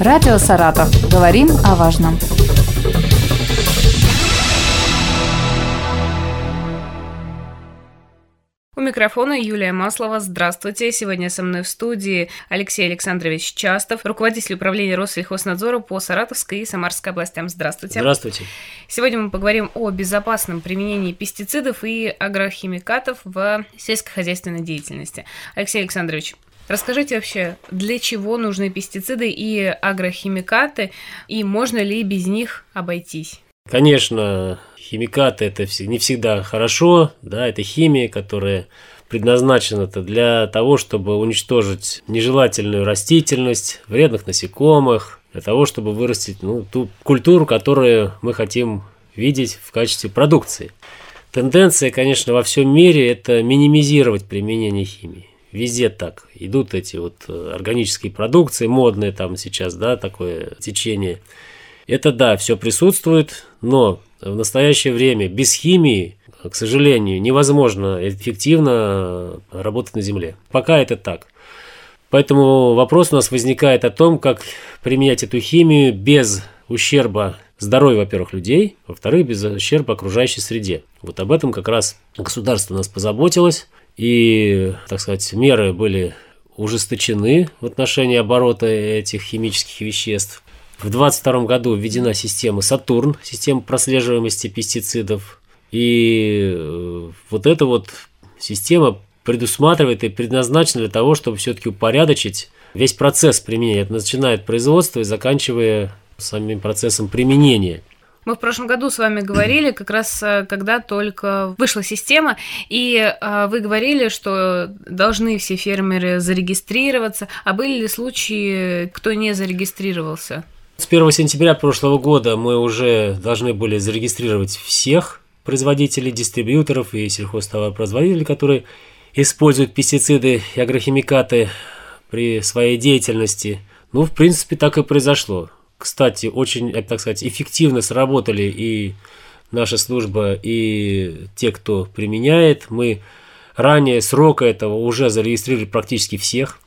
Радио Саратов. Говорим о важном. У микрофона Юлия Маслова. Здравствуйте. Сегодня со мной в студии Алексей Александрович Частов, руководитель управления Россельхознадзора по Саратовской и Самарской областям. Здравствуйте. Здравствуйте. Сегодня мы поговорим о безопасном применении пестицидов и агрохимикатов в сельскохозяйственной деятельности. Алексей Александрович, расскажите вообще, для чего нужны пестициды и агрохимикаты, и можно ли без них обойтись? Конечно, химикаты – это не всегда хорошо, да, это химия, которая предназначена для того, чтобы уничтожить нежелательную растительность, вредных насекомых, для того, чтобы вырастить ту культуру, которую мы хотим видеть в качестве продукции. Тенденция, конечно, во всем мире – это минимизировать применение химии. Везде так идут эти органические продукции, модные там сейчас, да, такое течение. Это да, все присутствует, но в настоящее время без химии, к сожалению, невозможно эффективно работать на земле. Пока это так. Поэтому вопрос у нас возникает о том, как применять эту химию без ущерба здоровью, во-первых, людей, во-вторых, без ущерба окружающей среде. Вот об этом как раз государство у нас позаботилось. И, так сказать, меры были ужесточены в отношении оборота этих химических веществ. В 2022 году введена система «Сатурн», система прослеживаемости пестицидов. И эта система предусматривает и предназначена для того, чтобы все-таки упорядочить весь процесс применения. Это начинает производство и заканчивая самим процессом применения. Мы в прошлом году с вами говорили, как раз когда только вышла система, и вы говорили, что должны все фермеры зарегистрироваться. А были ли случаи, кто не зарегистрировался? С 1 сентября прошлого года мы уже должны были зарегистрировать всех производителей, дистрибьюторов и сельхозтоваропроизводителей, которые используют пестициды и агрохимикаты при своей деятельности. В принципе, так и произошло. Кстати, очень, так сказать, эффективно сработали и наша служба, и те, кто применяет. Мы ранее срока этого уже зарегистрировали практически всех.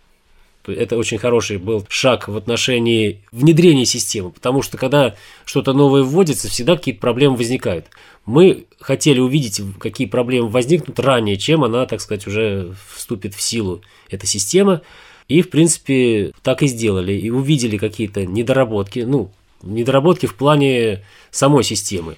Это очень хороший был шаг в отношении внедрения системы, потому что когда что-то новое вводится, всегда какие-то проблемы возникают. Мы хотели увидеть, какие проблемы возникнут ранее, чем она, так сказать, уже вступит в силу, эта система. И, в принципе, так и сделали. И увидели какие-то недоработки. Недоработки в плане самой системы.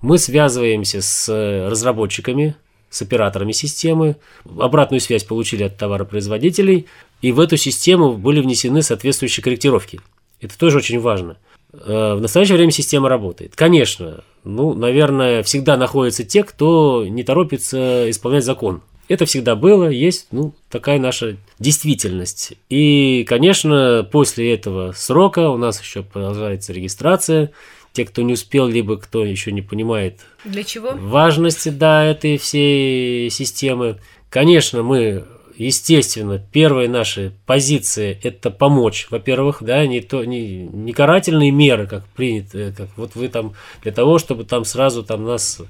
Мы связываемся с разработчиками, с операторами системы. Обратную связь получили от товаропроизводителей. И в эту систему были внесены соответствующие корректировки. Это тоже очень важно. В настоящее время система работает. Конечно, наверное, всегда находятся те, кто не торопится исполнять закон. Это всегда было, есть, такая наша действительность. И, конечно, после этого срока у нас еще продолжается регистрация. Те, кто не успел, либо кто еще не понимает для чего? Важности, да, этой всей системы. Конечно, мы, естественно, первые наши позиции – это помочь. Во-первых, да, не карательные меры, как принято, как вы там для того, чтобы там сразу там нас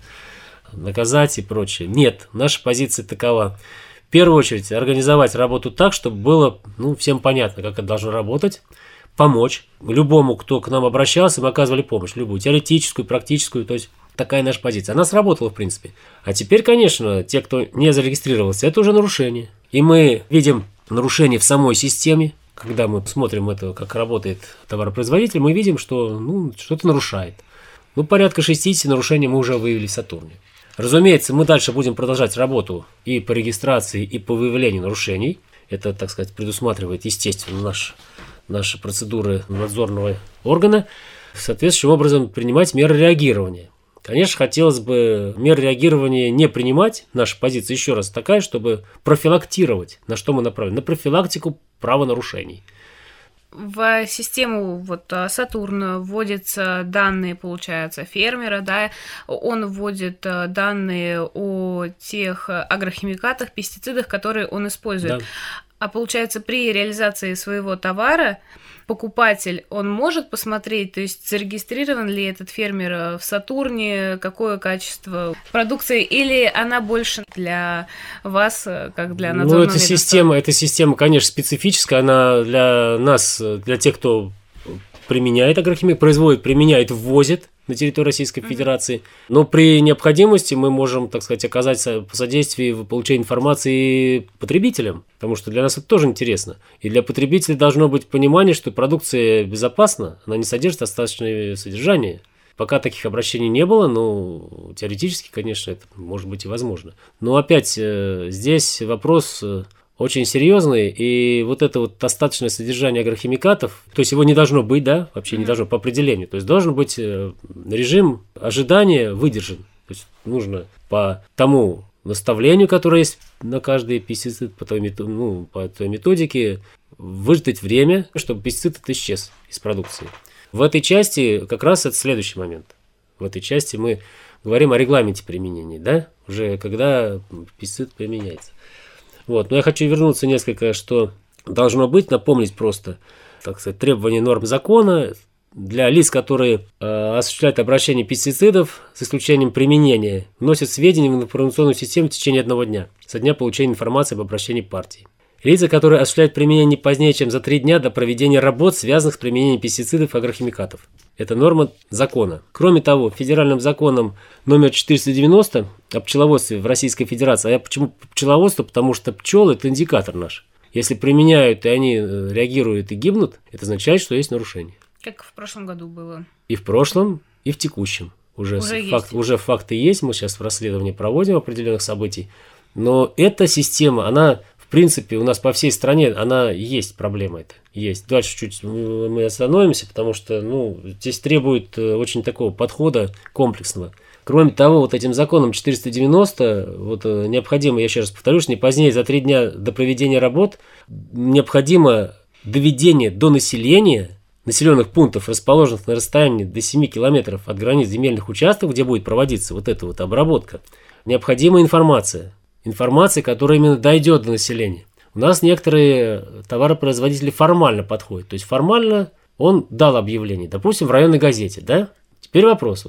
наказать и прочее. Нет, наша позиция такова. В первую очередь, организовать работу так, чтобы было всем понятно, как это должно работать, помочь любому, кто к нам обращался, мы оказывали помощь, любую, теоретическую, практическую, то есть такая наша позиция. Она сработала, в принципе. А теперь, конечно, те, кто не зарегистрировался, это уже нарушение. И мы видим нарушение в самой системе, когда мы смотрим это, как работает товаропроизводитель, мы видим, что что-то нарушает. Порядка 60 нарушений мы уже выявили в Сатурне. Разумеется, мы дальше будем продолжать работу и по регистрации, и по выявлению нарушений. Это, так сказать, предусматривает, естественно, наши процедуры надзорного органа. Соответствующим образом принимать меры реагирования. Конечно, хотелось бы меры реагирования не принимать. Наша позиция еще раз такая, чтобы профилактировать, на что мы направлены. На профилактику правонарушений. В систему Сатурна вводятся данные, получается, фермера, да, он вводит данные о тех агрохимикатах, пестицидах, которые он использует. Да. А получается, при реализации своего товара покупатель, он может посмотреть, то есть зарегистрирован ли этот фермер в Сатурне, какое качество продукции, или она больше для вас, как для надзорного ведомства? Эта система, конечно, специфическая, она для нас, для тех, кто применяет агрохимию, производит, применяет, ввозит на территории Российской Федерации. Но при необходимости мы можем, так сказать, оказать содействие в получении информации потребителям, потому что для нас это тоже интересно. И для потребителей должно быть понимание, что продукция безопасна, она не содержит достаточное содержание. Пока таких обращений не было, но теоретически, конечно, это может быть и возможно. Но опять здесь вопрос очень серьезный, и вот это вот достаточное содержание агрохимикатов, то есть его не должно быть, да, вообще не должно по определению, то есть должен быть режим ожидания выдержан, то есть нужно по тому наставлению, которое есть на каждый пестицид, по той, по той методике, выждать время, чтобы пестицид исчез из продукции. В этой части как раз это следующий момент, в этой части мы говорим о регламенте применения, да, уже когда пестицид применяется. Вот. Но я хочу вернуться несколько, что должно быть, напомнить просто, так сказать, требования норм закона для лиц, которые осуществляют обращение пестицидов с исключением применения, вносят сведения в информационную систему в течение одного дня, со дня получения информации об обращении партии. Лица, которые осуществляют применение не позднее, чем за 3 дня до проведения работ, связанных с применением пестицидов и агрохимикатов. Это норма закона. Кроме того, федеральным законом номер 490 о пчеловодстве в Российской Федерации, а я почему пчеловодство, потому что пчелы – это индикатор наш. Если применяют, и они реагируют и гибнут, это означает, что есть нарушение. Как в прошлом году было. И в прошлом, и в текущем. Уже факты есть, мы сейчас в расследовании проводим определенных событий. Но эта система, она... В принципе, у нас по всей стране она есть, проблема эта есть. Дальше чуть мы остановимся, потому что здесь требует очень такого подхода комплексного. Кроме того, вот этим законом 490 необходимо, я еще раз повторюсь, не позднее за 3 дня до проведения работ необходимо доведение до населения населенных пунктов, расположенных на расстоянии до 7 километров от границ земельных участков, где будет проводиться эта обработка, необходима информация, которая именно дойдет до населения. У нас некоторые товаропроизводители формально подходят. То есть формально он дал объявление, допустим, в районной газете, да? Теперь вопрос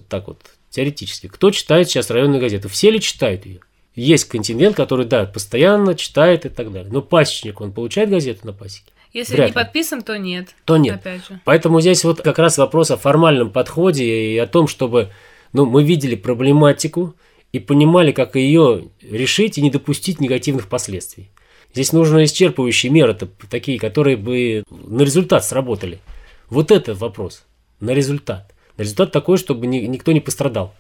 теоретически. Кто читает сейчас районную газету? Все ли читают ее? Есть контингент, который, да, постоянно читает и так далее. Но пасечник, он получает газету на пасеке? Если вряд не подписан, то нет. То нет. Опять же. Поэтому здесь как раз вопрос о формальном подходе и о том, чтобы мы видели проблематику, и понимали, как ее решить и не допустить негативных последствий. Здесь нужны исчерпывающие меры, такие, которые бы на результат сработали. Это вопрос. На результат. На результат такой, чтобы никто не пострадал.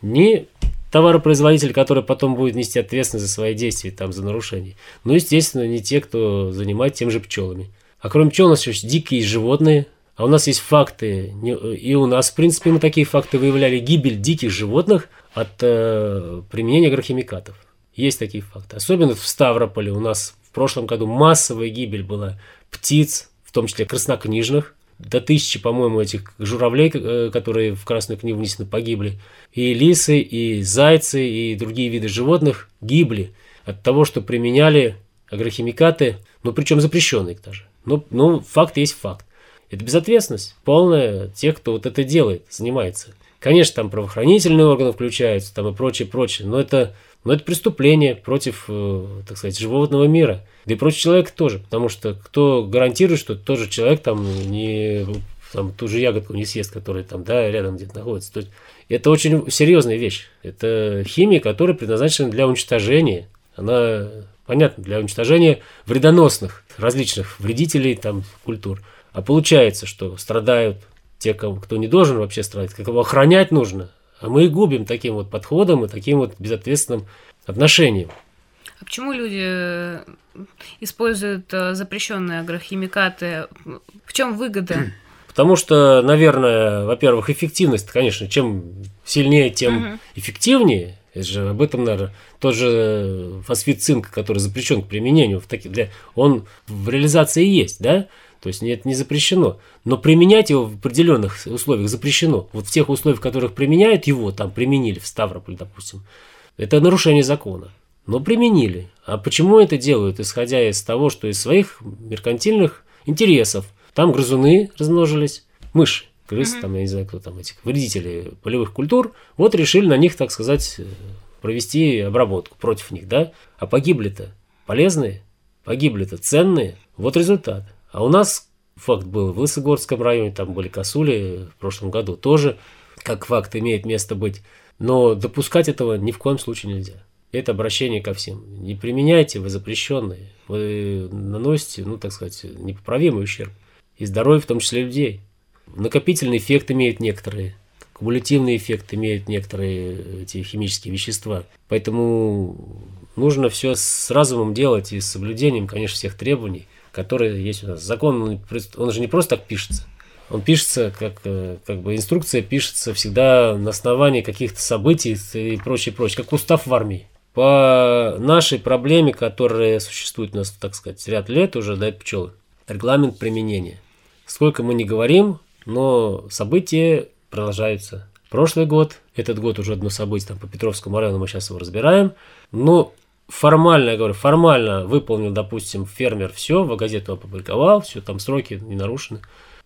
Ни товаропроизводитель, который потом будет нести ответственность за свои действия, за нарушения. Естественно, не те, кто занимает тем же пчелами. А кроме пчел у нас еще дикие животные. А у нас есть факты, и у нас, в принципе, мы такие факты выявляли, гибель диких животных от применения агрохимикатов. Есть такие факты. Особенно в Ставрополе у нас в прошлом году массовая гибель была птиц, в том числе краснокнижных. До 1000, по-моему, этих журавлей, которые в Красную книгу внесены, погибли. И лисы, и зайцы, и другие виды животных гибли от того, что применяли агрохимикаты, причем запрещенные даже. Факт есть факт. Это безответственность полная тех, кто это делает, занимается. Конечно, там правоохранительные органы включаются, там и прочее, но это преступление против, так сказать, животного мира, да и против человека тоже, потому что кто гарантирует, что тот же человек ту же ягодку не съест, которая рядом где-то находится. То есть это очень серьезная вещь, это химия, которая предназначена для уничтожения, она, понятно, для уничтожения вредоносных различных вредителей культур. А получается, что страдают те, кто не должен вообще страдать, кого охранять нужно. А мы и губим таким подходом и таким безответственным отношением. А почему люди используют запрещенные агрохимикаты? В чем выгода? Потому что, наверное, во-первых, эффективность, конечно, чем сильнее, тем эффективнее. Это же об этом, наверное, тот же фосфид цинка, который запрещен к применению, он в реализации есть, да? То есть это не запрещено, но применять его в определенных условиях запрещено. В тех условиях, в которых применяют его, применили в Ставрополе, допустим, это нарушение закона, но применили. А почему это делают? Исходя из того, что из своих меркантильных интересов. Там грызуны размножились, мыши, крысы, я не знаю, кто этих вредители полевых культур, решили на них, так сказать, провести обработку против них, да? А погибли-то полезные, погибли-то ценные, результат. А у нас Факт был в Лысогорском районе, там были косули в прошлом году тоже, как факт имеет место быть. Но допускать этого ни в коем случае нельзя. Это обращение ко всем. Не применяйте, вы запрещенные. Вы наносите, ну, так сказать, непоправимый ущерб. И здоровью, в том числе, людей. Накопительный эффект имеют некоторые. Кумулятивный эффект имеют некоторые эти химические вещества. Поэтому нужно все с разумом делать и с соблюдением, конечно, всех требований, которые есть у нас. Закон, он же не просто так пишется. Он пишется, как бы инструкция пишется всегда на основании каких-то событий и прочее, как устав в армии. По нашей проблеме, которая существует у нас, так сказать, ряд лет уже, да, пчелы, регламент применения. Сколько мы ни говорим, но события продолжаются. Прошлый год, этот год уже одно событие, там по Петровскому району мы сейчас его разбираем, но формально, я говорю, формально выполнил, допустим, фермер все, в газету опубликовал, все, там сроки не нарушены.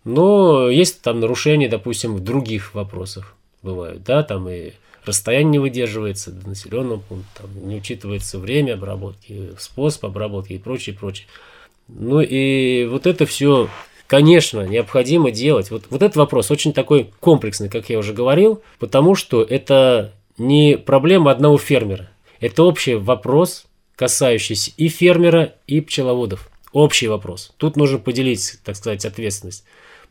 Но есть там нарушения, допустим, в других вопросах бывают, да, там и расстояние не выдерживается до населенного пункта, там не учитывается время обработки, способ обработки и прочее. Ну и вот это все, конечно, необходимо делать. Вот этот вопрос очень такой комплексный, как я уже говорил, потому что это не проблема одного фермера, это общий вопрос, касающийся и фермера, и пчеловодов. Общий вопрос. Тут нужно поделить, так сказать, ответственность.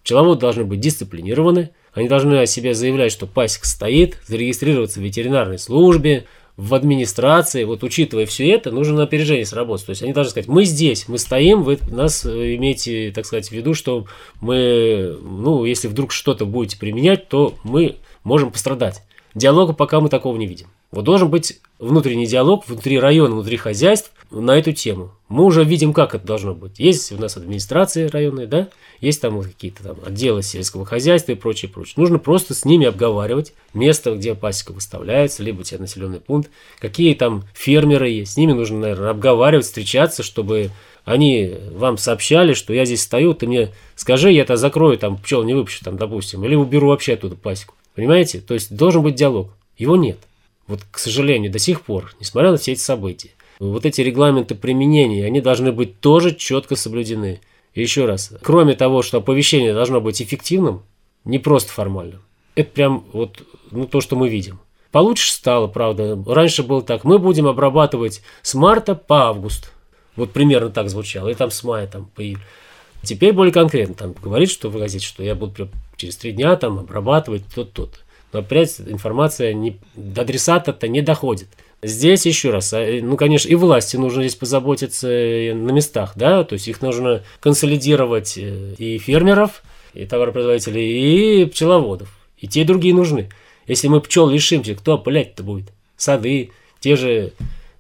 Пчеловоды должны быть дисциплинированы, они должны о себе заявлять, что пасека стоит, зарегистрироваться в ветеринарной службе, в администрации. Вот учитывая все это, нужно на опережение сработать. То есть они должны сказать, мы здесь, мы стоим, вы нас имеете, так сказать, в виду, что мы, ну, если вдруг что-то будете применять, то мы можем пострадать. Диалога пока мы такого не видим. Вот должен быть внутренний диалог внутри района, внутри хозяйств на эту тему. Мы уже видим, как это должно быть. Есть у нас администрации районные, да, есть там какие-то там отделы сельского хозяйства и прочее. Нужно просто с ними обговаривать место, где пасека выставляется, либо у тебя населенный пункт, какие там фермеры есть. С ними нужно, наверное, обговаривать, встречаться, чтобы они вам сообщали, что я здесь стою, ты мне скажи, я это закрою, там пчел не выпущу, там, допустим, или уберу вообще оттуда пасеку. Понимаете? То есть должен быть диалог. Его нет. Вот, к сожалению, до сих пор, несмотря на все эти события, вот эти регламенты применения, они должны быть тоже четко соблюдены. И еще раз, кроме того, что оповещение должно быть эффективным, не просто формальным, это прям вот то, что мы видим. Получше стало, правда, раньше было так, мы будем обрабатывать с марта по август. Вот примерно так звучало, и там с мая там появилось. Теперь более конкретно, там говорит, что в газете, что я буду через 3 дня там обрабатывать то-то. Но опять информация до адресата-то не доходит. Здесь еще раз, ну, конечно, и власти нужно здесь позаботиться на местах, да, то есть их нужно консолидировать и фермеров, и товаропроизводителей, и пчеловодов. И те, и другие нужны. Если мы пчел лишимся, кто опылять-то будет? Сады, те же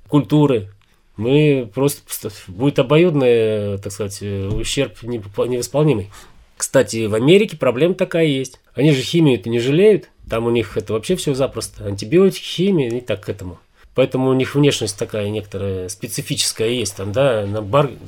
культуры. Мы просто... Будет обоюдный, так сказать, ущерб невосполнимый. Кстати, в Америке проблема такая есть. Они же химию-то не жалеют. Там у них это вообще все запросто. Антибиотики, химия, не так к этому. Поэтому у них внешность такая некоторая специфическая есть. Там, да, на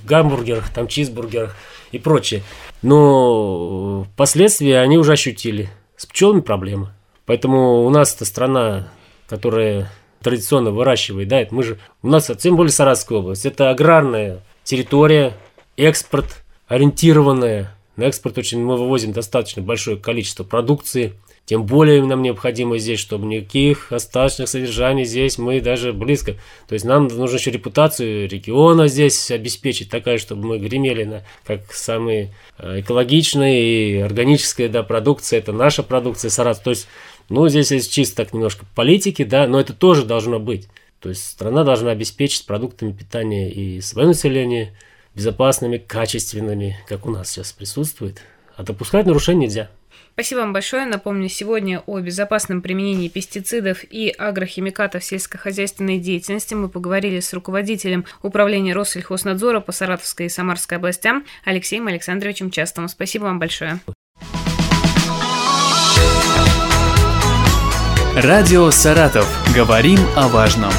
гамбургерах, там, чизбургерах и прочее. Но впоследствии они уже ощутили. С пчелами проблема. Поэтому у нас-то страна, которая традиционно выращивает, да, это мы же... У нас, тем более Саратовская область, это аграрная территория, экспорт ориентированная. На экспорт очень мы вывозим достаточно большое количество продукции. Тем более нам необходимо здесь, чтобы никаких остаточных содержаний здесь мы даже близко. То есть нам нужно еще репутацию региона здесь обеспечить, такая, чтобы мы гремели как самые экологичные и органическая, да, продукция. Это наша продукция Саратов. То есть, ну, здесь есть чисто так немножко политики, да, но это тоже должно быть. То есть страна должна обеспечить продуктами питания и свое население безопасными, качественными, как у нас сейчас присутствует. А допускать нарушений нельзя. Спасибо вам большое. Напомню, сегодня о безопасном применении пестицидов и агрохимикатов в сельскохозяйственной деятельности мы поговорили с руководителем Управления Россельхознадзора по Саратовской и Самарской областям Алексеем Александровичем Частовым. Спасибо вам большое. Радио «Саратов». Говорим о важном.